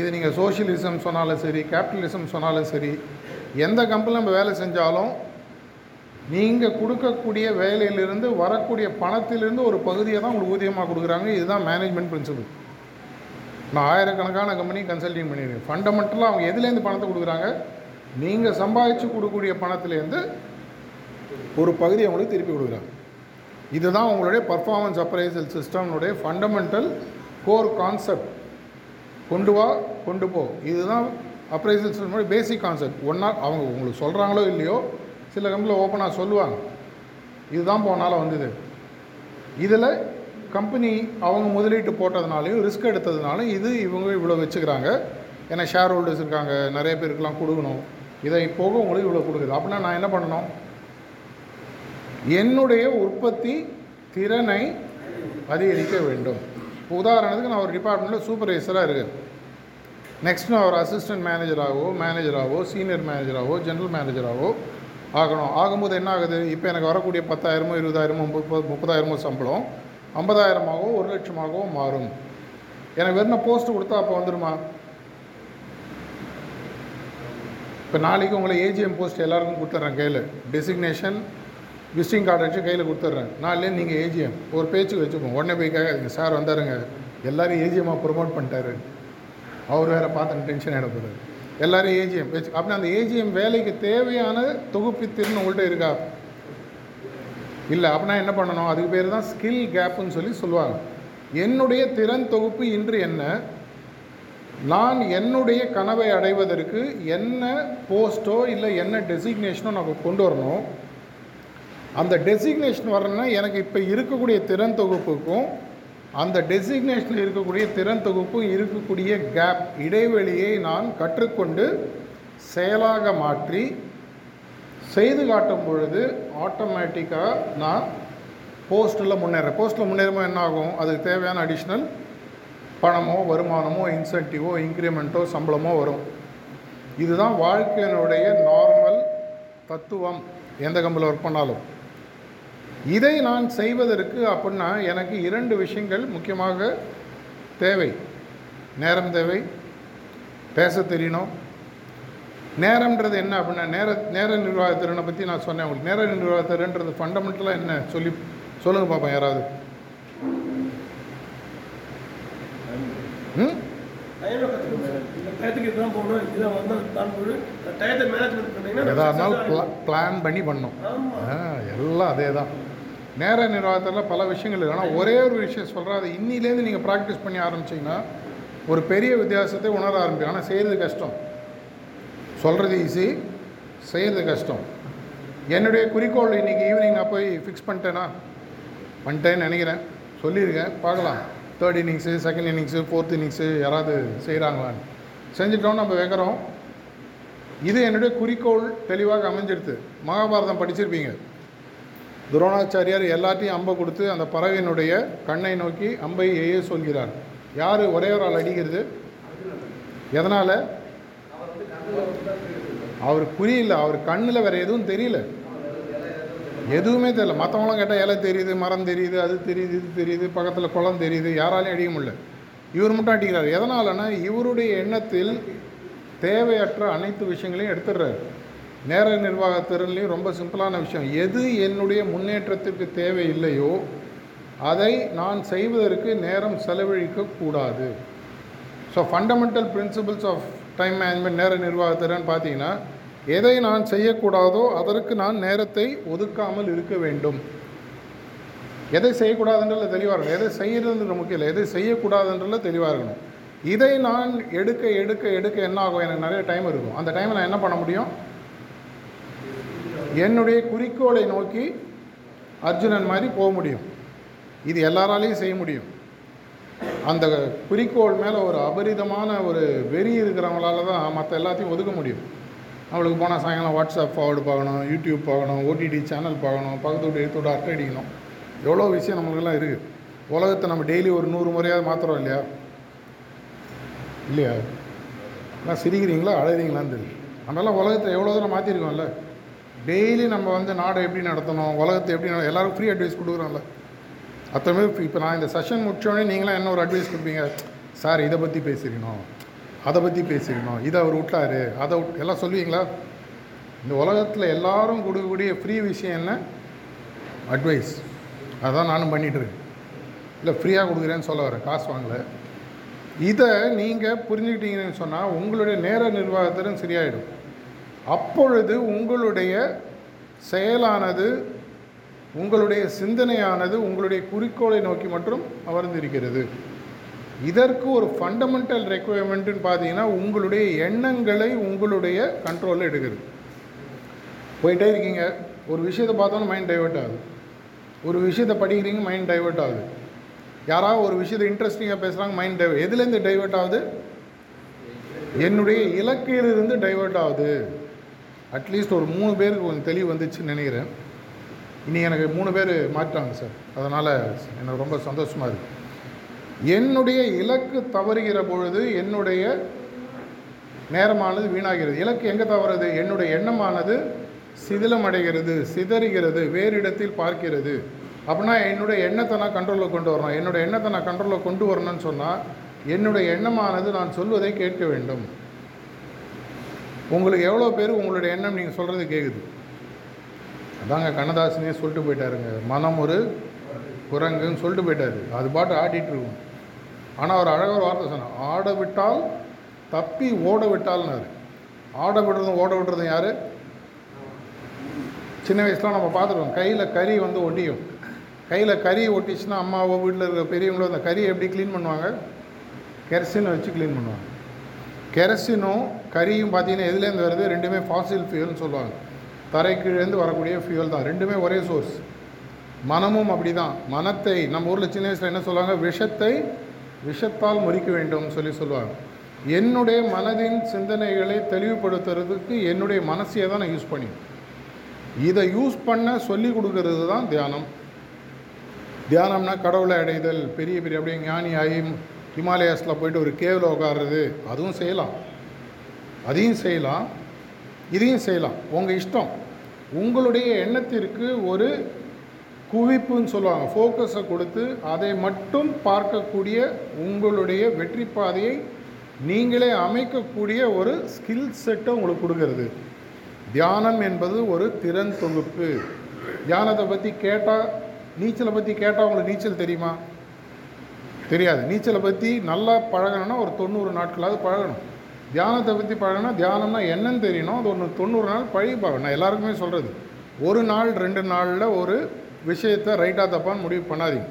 இது நீங்கள் சோஷியலிசம் சொன்னாலும் சரி, கேபிட்டலிசம் சொன்னாலும் சரி, எந்த கம்பெனியில் நம்ம வேலை செஞ்சாலும் நீங்கள் கொடுக்கக்கூடிய வேலையிலிருந்து வரக்கூடிய பணத்திலிருந்து ஒரு பகுதியை தான் உங்களுக்கு ஊதியமாக கொடுக்குறாங்க. இதுதான் மேனேஜ்மெண்ட் பிரின்சிபிள். நான் 1000கணக்கான கம்பெனி கன்சல்டிங் பண்ணியிருக்கேன். ஃபண்டமெண்டலாக அவங்க எதுலேருந்து பணத்தை கொடுக்குறாங்க? நீங்கள் சம்பாதிச்சு கொடுக்கக்கூடிய பணத்துலேருந்து ஒரு பகுதி அவங்களுக்கு திருப்பி கொடுக்குறாங்க. இதுதான் உங்களுடைய பர்ஃபார்மன்ஸ் அப்ரைசல் சிஸ்டம்னுடைய ஃபண்டமெண்டல் கோர் கான்செப்ட். கொண்டு வா கொண்டு போ, இதுதான் அப்ரைசல் சிஸ்டம்னுடைய பேசிக் கான்செப்ட். ஒன்றா அவங்க உங்களுக்கு சொல்கிறாங்களோ இல்லையோ, சில கம்பெனியில் ஓப்பனாக சொல்லுவாங்க இதுதான் போனாலும் வந்தது. இதில் கம்பெனி அவங்க முதலீட்டு போட்டதுனாலையும் ரிஸ்க் எடுத்ததுனாலும் இது இவங்க இவ்வளோ வச்சுக்கிறாங்க. ஏன்னா ஷேர் ஹோல்டர்ஸ் இருக்காங்க, நிறைய பேருக்கெலாம் கொடுக்கணும். இதை போக உங்களுக்கு இவ்வளோ கொடுக்குது. அப்படின்னா நான் என்ன பண்ணணும்? என்னுடைய உற்பத்தி திறனை அதிகரிக்க வேண்டும். இப்போ உதாரணத்துக்கு நான் ஒரு டிபார்ட்மெண்ட்டில் சூப்பர்வைசராக இருக்கேன். நெக்ஸ்ட் நான் ஒரு அசிஸ்டன்ட் மேனேஜராகவோ சீனியர் மேனேஜராகவோ ஜென்ரல் மேனேஜராகவோ ஆகணும். ஆகும்போது என்ன ஆகுது? இப்போ எனக்கு வரக்கூடிய 10,000 20,000 30,000 சம்பளம் 50,000 1,00,000 மாறும். எனக்கு வேறு போஸ்ட்டு கொடுத்தா அப்போ வந்துடுமா? இப்போ நாளைக்கு உங்களை ஏஜிஎம் போஸ்ட் எல்லாருக்கும் கொடுத்துட்றேன், கையில் டெசிக்னேஷன் விசிட்டிங் கார்டு வச்சு கையில் கொடுத்துட்றேன். நாளிலே நீங்கள் ஏஜிஎம் ஒரு பேச்சு வச்சுக்கோங்க. உடனே போய் கேட்காதீங்க, சார் வந்தாருங்க எல்லோரும் ஏஜிஎம்மாக ப்ரொமோட் பண்ணிட்டாரு, அவர் வேறு பார்த்து டென்ஷன் ஆகிட போகிறாரு, எல்லோரும் ஏஜிஎம் வச்சு. அப்படின்னா அந்த ஏஜிஎம் வேலைக்கு தேவையான தொகுப்பு திறன் உங்கள்கிட்ட இருக்கா? இல்லை. அப்படின்னா என்ன பண்ணணும்? அதுக்கு பேர் தான் ஸ்கில் கேப்புன்னு சொல்லுவாங்க. என்னுடைய திறன் தொகுப்பு இன்று என்ன, நான் என்னுடைய கனவை அடைவதற்கு என்ன போஸ்ட்டோ இல்லை என்ன டெசிக்னேஷனோ நமக்கு கொண்டு வரணும். அந்த டெசிக்னேஷன் வரணும்னா எனக்கு இப்போ இருக்கக்கூடிய திறன் தொகுப்புக்கும் அந்த டெசிக்னேஷனில் இருக்கக்கூடிய திறன் தொகுப்பும் இருக்கக்கூடிய கேப் இடைவெளியை நான் கற்றுக்கொண்டு செயலாக மாற்றி செய்து காட்டும் பொழுது ஆட்டோமேட்டிக்காக நான் போஸ்ட்டில் முன்னேறேன். போஸ்ட்டில் முன்னேறும்போது என்ன ஆகும்? அதுக்கு தேவையான அடிஷ்னல் பணமோ வருமானமோ இன்சென்டிவோ இன்க்ரிமெண்ட்டோ சம்பளமோ வரும். இதுதான் வாழ்க்கையினுடைய நார்மல் தத்துவம். எந்த கம்பெனியில் ஒர்க் பண்ணாலும் இதை நான் செய்வதற்கு அப்படின்னா எனக்கு 2 விஷயங்கள் முக்கியமாக தேவை. நேரம் தேவை, பேச தெரியணும். நேரம்ன்றது என்ன அப்படின்னா நேர நிர்வாகத்திறனை பற்றி நான் சொன்னேன் உங்களுக்கு. நேர நிர்வாகத்திறன்றது ஃபண்டமெண்டலாக என்ன சொல்லுங்கள் பார்ப்போம் யாராவது. பிளான் பண்ணி பண்ணோம் எல்லாம் அதே தான். நேர நிர்வாகத்தில் பல விஷயங்கள் இருக்குது. ஆனால் ஒரே ஒரு விஷயம் சொல்கிறேன், அதை இன்னிலேருந்து நீங்கள் ப்ராக்டிஸ் பண்ணி ஆரம்பிச்சிங்கன்னா ஒரு பெரிய வித்தியாசத்தை உணர ஆரம்பிக்கும். ஆனால் செய்கிறது கஷ்டம். சொல்கிறது ஈஸி, செய்கிறது கஷ்டம். என்னுடைய குறிக்கோள் இன்றைக்கி ஈவினிங் நான் போய் ஃபிக்ஸ் பண்ணிட்டேன்னு நினைக்கிறேன், சொல்லியிருக்கேன். பார்க்கலாம் 3rd innings 2nd innings 4th innings யாராவது செய்கிறாங்களான்னு. செஞ்சிட்டோம் நம்ம வைக்கிறோம். இது என்னுடைய குறிக்கோள் தெளிவாக அமைஞ்சிடுது. மகாபாரதம் படிச்சிருப்பீங்க. துரோணாச்சாரியார் எல்லாத்தையும் அம்பை கொடுத்து அந்த பறவையினுடைய கண்ணை நோக்கி அம்பை ஏயே சொல்கிறார். யார் ஒரே ஒரு ஆள் அடிக்கிறது? எதனால்? அவர் புரியல, அவர் கண்ணில் வேறு எதுவும் தெரியல, எதுவுமே தெரியல. மற்றவங்களாம் கேட்டால் இலை தெரியுது, மரம் தெரியுது, அது தெரியுது, இது தெரியுது, பக்கத்தில் குளம் தெரியுது, யாராலையும் அடிக்க முடியல. இவர் மட்டும் அடிக்கிறார். எதனாலன்னா இவருடைய எண்ணத்தில் தேவையற்ற அனைத்து விஷயங்களையும் எடுத்துடுறாரு. நேர நிர்வாக திறன்லையும் ரொம்ப சிம்பிளான விஷயம், எது என்னுடைய முன்னேற்றத்திற்கு தேவையில்லையோ அதை நான் செய்வதற்கு நேரம் செலவழிக்கக்கூடாது. So fundamental principles of time management நேர நிர்வாக திறன் பார்த்தீங்கன்னா எதை நான் செய்யக்கூடாதோ அதற்கு நான் நேரத்தை ஒதுக்காமல் இருக்க வேண்டும். எதை செய்யக்கூடாதுன்றதில் தெளிவாக இருக்கணும், எதை செய்கிறதுன்ற முக்கியம் இல்லை, எதை செய்யக்கூடாதுன்றதில் தெளிவாக இருக்கணும். இதை நான் எடுக்க எடுக்க எடுக்க என்ன ஆகும்? எனக்கு நிறைய டைம் இருக்கும். அந்த டைமை நான் என்ன பண்ண முடியும்? என்னுடைய குறிக்கோளை நோக்கி அர்ஜுனன் மாதிரி போக முடியும். இது எல்லாராலையும் செய்ய முடியும். அந்த குறிக்கோள் மேலே ஒரு அபரிதமான ஒரு வெறி இருக்கிறவங்களால தான் மற்ற எல்லாத்தையும் ஒதுக்க முடியும். அவளுக்கு போனால் சாயங்காலம் வாட்ஸ்அப் ஃபார்வர்டு பார்க்கணும், யூடியூப் பார்க்கணும், ஓடிடி சேனல் பார்க்கணும், பக்கத்து வீட்டு எடுத்து விட அட்டை அடிக்கணும். எவ்வளோ விஷயம் நம்மளுக்கெல்லாம் இருக்குது. உலகத்தை நம்ம டெய்லி ஒரு 100 முறையாவது மாற்றுறோம் இல்லையா? இல்லையா? ஆனால் சிரிக்கிறீங்களா அழுகிறீங்களான்னு தெரியும். நம்மளாம் உலகத்தை எவ்வளோ தூரம் மாற்றிருக்கோம்ல. டெய்லி நம்ம நாடை எப்படி நடத்தணும், உலகத்தை எப்படி எல்லோரும் ஃப்ரீ அட்வைஸ் கொடுக்குறோம்ல. அத்தனை பேர் இப்போ நான் இந்த செஷன் முடித்தோடனே நீங்களாம் என்ன ஒரு அட்வைஸ் கொடுப்பீங்க? சார் இதை பற்றி பேசிக்கணும், அதை பற்றி பேசிக்கணும், இதை அவர் விட்டார், அதை எல்லாம் சொல்லுவீங்களா? இந்த உலகத்தில் எல்லோரும் கொடுக்கக்கூடிய ஃப்ரீ விஷயம் என்ன? அட்வைஸ். அதுதான் நானும் பண்ணிகிட்ருக்கேன். இல்லை ஃப்ரீயாக கொடுக்குறேன்னு சொல்ல வரேன், காசு வாங்கலை. இதை நீங்கள் புரிஞ்சுக்கிட்டீங்கன்னு சொன்னால் உங்களுடைய நேர நிர்வாகத்திலும் சரியாயிடும். அப்பொழுது உங்களுடைய செயலானது, உங்களுடைய சிந்தனையானது உங்களுடைய குறிக்கோளை நோக்கி மட்டும் அமர்ந்திருக்கிறது. இதற்கு ஒரு ஃபண்டமெண்டல் ரெக்குயர்மெண்ட்டுன்னு பார்த்தீங்கன்னா உங்களுடைய எண்ணங்களை உங்களுடைய கண்ட்ரோலில் எடுக்கிறது. போயிட்டே இருக்கீங்க, ஒரு விஷயத்தை பார்த்தோன்னா மைண்ட் டைவெர்ட் ஆகுது, ஒரு விஷயத்தை படிக்கிறீங்க மைண்ட் டைவெர்ட் ஆகுது, யாராவது ஒரு விஷயத்தை இன்ட்ரெஸ்டிங்காக பேசுகிறாங்க மைண்ட் டைவெர்ட். எதுலேருந்து டைவெர்ட் ஆகுது? என்னுடைய இலக்கையிலிருந்து டைவெர்ட் ஆகுது. அட்லீஸ்ட் ஒரு 3 பேருக்கு கொஞ்சம் தெளிவு வந்துச்சுன்னு நினைக்கிறேன். இனி எனக்கு 3 பேர் மாற்றாங்க சார், அதனால் எனக்கு ரொம்ப சந்தோஷமாக இருக்குது. என்னுடைய இலக்கு தவறுகிற பொழுது என்னுடைய நேரமானது வீணாகிறது. இலக்கு எங்கே தவறுது? என்னுடைய எண்ணமானது சிதிலமடைகிறது, சிதறுகிறது, வேறு இடத்தில் பார்க்கிறது. அப்படின்னா என்னுடைய எண்ணத்தை நான் கண்ட்ரோலில் கொண்டு வரணும். என்னுடைய எண்ணத்தை நான் கண்ட்ரோலில் கொண்டு வரணும்னு சொன்னால் என்னுடைய எண்ணமானது நான் சொல்வதை கேட்க வேண்டும். உங்களுக்கு எவ்வளோ பேர் உங்களுடைய எண்ணம் நீங்கள் சொல்கிறது கேட்குது? அதாங்க கண்ணதாசனே சொல்லிட்டு போயிட்டாருங்க, மனம் ஒரு குரங்குன்னு சொல்லிட்டு போயிட்டாரு. அது பாட்டு ஆடிட்டு இருக்கும். ஆனால் அவர் அழகாக ஒரு வார்த்தை சொன்னார், ஆட விட்டால் தப்பி ஓட விட்டால்னாரு. ஆட விடுறதும் ஓட விடுறதும் யார்? சின்ன வயசுலாம் நம்ம பார்த்துருக்கோம், கையில் கறி வந்து ஒட்டியும். கையில் கறி ஒட்டிச்சுன்னா அம்மாவோ வீட்டில் இருக்கிற பெரியவங்களோ அந்த கறியை எப்படி க்ளீன் பண்ணுவாங்க? கெரசினை வச்சு க்ளீன் பண்ணுவாங்க. கெரசினும் கறியும் பார்த்தீங்கன்னா எதுலேருந்து வருது? ரெண்டுமே ஃபாசில் ஃபியூல்னு சொல்லுவாங்க, தரைக்கீழேருந்து வரக்கூடிய ஃபியூல் தான். ரெண்டுமே ஒரே சோர்ஸ். மனமும் அப்படி தான். மனத்தை நம்ம ஊரில் சின்ன வயசில் என்ன சொல்லுவாங்க, விஷத்தை விஷத்தால் முறிக்க வேண்டும் சொல்லி சொல்லுவாங்க. என்னுடைய மனதின் சிந்தனைகளை தெளிவுபடுத்துறதுக்கு என்னுடைய மனசையை தான் நான் யூஸ் பண்ணி, இதை யூஸ் பண்ண சொல்லி கொடுக்கறது தான் தியானம். தியானம்னா கடவுளை அடைதல், பெரிய பெரிய அப்படியே ஞானி ஆகி ஹிமாலயாஸில் போய்ட்டு ஒரு கேவில் உட்காடுறது, அதுவும் செய்யலாம், அதையும் செய்யலாம், இதையும் செய்யலாம். உங்கள் இஷ்டம். உங்களுடைய எண்ணத்திற்கு ஒரு குவிப்புன்னு சொல்லுவாங்க, ஃபோக்கஸை கொடுத்து அதை மட்டும் பார்க்கக்கூடிய உங்களுடைய வெற்றி பாதையை நீங்களே அமைக்கக்கூடிய ஒரு ஸ்கில் செட்டை உங்களுக்கு கொடுக்கறது தியானம் என்பது. ஒரு திறன் தொகுப்பு. தியானத்தை பற்றி கேட்டால், நீச்சலை பற்றி கேட்டால் உங்களுக்கு நீச்சல் தெரியுமா? தெரியாது. நீச்சலை பற்றி நல்லா பழகணும்னா ஒரு 90 நாட்களாவது பழகணும். தியானத்தை பற்றி பழகினா, தியானம்னா என்னன்னு தெரியணும், அது ஒன்று 90 நாள் பழகி பார்க்கணும். நான் எல்லாருக்குமே சொல்கிறது, ஒரு நாள் 2 நாளில் ஒரு விஷயத்தை ரைட்டாக தப்பான்னு முடிவு பண்ணாதீங்க.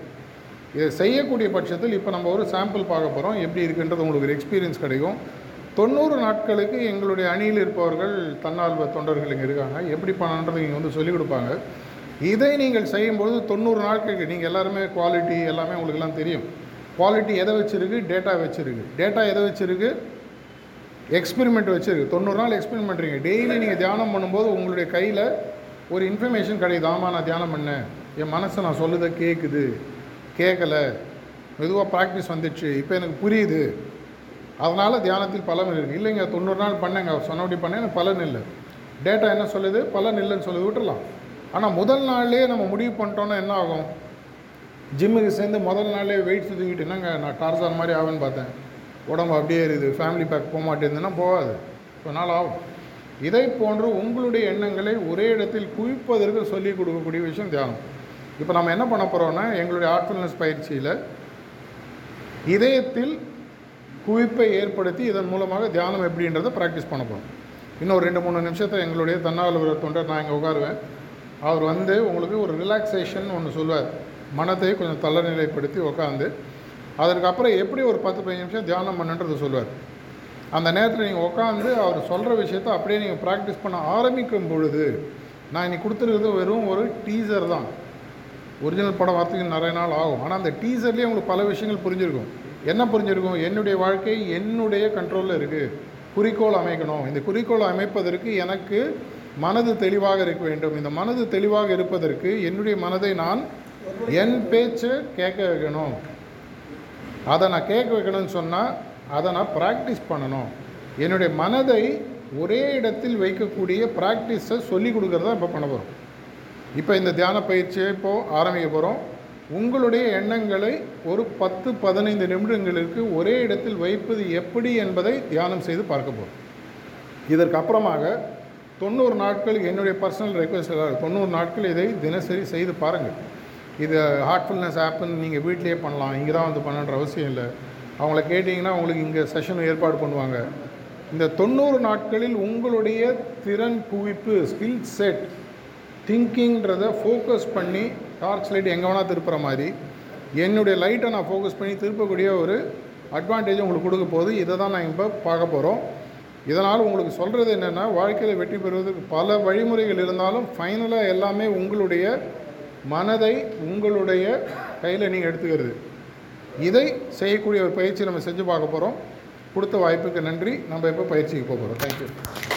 இதை செய்யக்கூடிய பட்சத்தில் இப்போ நம்ம ஒரு சாம்பிள் பார்க்க போகிறோம், எப்படி இருக்குன்றது உங்களுக்கு ஒரு எக்ஸ்பீரியன்ஸ் கிடைக்கும். 90 நாட்களுக்கு எங்களுடைய அணியில் இருப்பவர்கள், தன்னார்வ தொண்டர்கள் இங்கே இருக்காங்க, எப்படி பண்ணணுன்றது இங்கே வந்து சொல்லிக் கொடுப்பாங்க. இதை நீங்கள் செய்யும்போது 90 நாட்களுக்கு நீங்கள் எல்லாருமே குவாலிட்டி எல்லாமே உங்களுக்கெல்லாம் தெரியும். குவாலிட்டி எதை வச்சுருக்கு? டேட்டா வச்சுருக்கு. டேட்டா எதை வச்சுருக்கு? எக்ஸ்பெரிமெண்ட் வச்சுருக்கு. 90 நாள் எக்ஸ்பெரிமெண்ட் பண்ணுறீங்க. டெய்லி நீங்கள் தியானம் பண்ணும்போது உங்களுடைய கையில் ஒரு இன்ஃபர்மேஷன் கிடையாது. ஆமாம், நான் தியானம் பண்ணேன், என் மனசை நான் சொல்லுதை கேட்குது, கேட்கலை, மெதுவாக ப்ராக்டிஸ் வந்துடுச்சு, இப்போ எனக்கு புரியுது, அதனால் தியானத்தில் பலன் இருக்குது. இல்லைங்க, 90 நாள் பண்ணேங்க, சொன்னபடி பண்ணேன், எனக்கு பலன் இல்லை. டேட்டா என்ன சொல்லுது? பலன் இல்லைன்னு சொல்லுது, விட்டுடலாம். ஆனால் முதல் நாள்லேயே நம்ம முடிவு பண்ணிட்டோன்னா என்ன ஆகும்? ஜிம்முக்கு சேர்ந்து முதல் நாளே வெயிட் தூக்கிட்டு என்னங்க நான் டார்சான் மாதிரி ஆகுன்னு பார்த்தேன், உடம்பு அப்படியே இருக்குது, ஃபேமிலி பேக் போக மாட்டேங்குதுன்னா போகாது, இப்போ நாள் ஆகும். இதை போன்று உங்களுடைய எண்ணங்களை ஒரே இடத்தில் குவிப்பதற்கு சொல்லிக் கொடுக்கக்கூடிய விஷயம் தியானம். இப்போ நம்ம என்ன பண்ண போகிறோன்னா, எங்களுடைய ஆர்ட்ஃபுல்னஸ் பயிற்சியில் இதயத்தில் குவிப்பை ஏற்படுத்தி இதன் மூலமாக தியானம் எப்படின்றத ப்ராக்டிஸ் பண்ண போகிறோம். இன்னும் ஒரு 2-3 நிமிஷத்தில் எங்களுடைய தன்னார்வலர் தொண்டர் நான் இங்கே உட்காருவேன். அவர் வந்து உங்களுக்கு ஒரு ரிலாக்ஸேஷன் ஒன்று சொல்வார், மனத்தை கொஞ்சம் தளநிலைப்படுத்தி உட்காந்து அதற்கப்புறம் எப்படி ஒரு 10-15 நிமிஷம் தியானம் பண்ணுன்றது சொல்வார். அந்த நேரத்தில் நீங்கள் உட்காந்து அவர் சொல்கிற விஷயத்தை அப்படியே நீங்கள் ப்ராக்டிஸ் பண்ண ஆரம்பிக்கும் பொழுது, நான் இன்னைக்கு கொடுத்துருக்கிறது வெறும் ஒரு டீசர் தான், ஒரிஜினல் படம் வரத்துக்கு நிறைய நாள் ஆகும். ஆனால் அந்த டீசர்லேயே உங்களுக்கு பல விஷயங்கள் புரிஞ்சிருக்கும். என்ன புரிஞ்சிருக்கும்? என்னுடைய வாழ்க்கை என்னுடைய கண்ட்ரோலில் இருக்குது, குறிக்கோள் அமைக்கணும், இந்த குறிக்கோளை அமைப்பதற்கு எனக்கு மனது தெளிவாக இருக்க வேண்டும், இந்த மனது தெளிவாக இருப்பதற்கு என்னுடைய மனதை நான் என் பேச்சை கேட்க வைக்கணும், அதை நான் கேட்க வைக்கணும்னு சொன்னால் அதை நான் ப்ராக்டிஸ் பண்ணணும். என்னுடைய மனதை ஒரே இடத்தில் வைக்கக்கூடிய ப்ராக்டிஸை சொல்லிக் கொடுக்குறதா இப்போ பண்ண போகிறோம். இப்போ இந்த தியான பயிற்சியை இப்போது ஆரம்பிக்க போகிறோம். உங்களுடைய எண்ணங்களை ஒரு 10-15 நிமிடங்களுக்கு ஒரே இடத்தில் வைப்பது எப்படி என்பதை தியானம் செய்து பார்க்க போகிறோம். இதற்கப்புறமாக 90 நாட்கள் என்னுடைய பர்சனல் ரெக்வஸ்ட் எல்லாம் 90 நாட்கள் இதை தினசரி செய்து பாருங்கள். இது ஹார்ட்ஃபுல்னஸ் ஆப்புன்னு நீங்கள் வீட்டிலேயே பண்ணலாம், இங்கே தான் வந்து பண்ணன்ற அவசியம் இல்லை. அவங்கள கேட்டிங்கன்னா உங்களுக்கு இங்கே செஷன் ஏற்பாடு பண்ணுவாங்க. இந்த 90 நாட்களில் உங்களுடைய திறன் குவிப்பு, ஸ்கில் செட், திங்கிங்கிறத ஃபோக்கஸ் பண்ணி டார்ச் லைட் எங்கே வேணால் திருப்புற மாதிரி என்னுடைய லைட்டை நான் ஃபோக்கஸ் பண்ணி திருப்பக்கூடிய ஒரு அட்வான்டேஜ் உங்களுக்கு கொடுக்க போகுது. இதை தான் நான் இப்போ பார்க்க போகிறோம். இதனால் உங்களுக்கு சொல்கிறது என்னென்னா, வாழ்க்கையில் வெற்றி பெறுவதற்கு பல வழிமுறைகள் இருந்தாலும் ஃபைனலாக எல்லாமே உங்களுடைய மனதை உங்களுடைய கையில் நீங்கள் எடுத்துக்கிறது. இதை செய்யக்கூடிய ஒரு பயிற்சி நம்ம செஞ்சு பார்க்க போகிறோம். கொடுத்த வாய்ப்புக்கு நன்றி. நம்ம இப்போ பயிற்சிக்கு போக போகிறோம். தேங்க்யூ.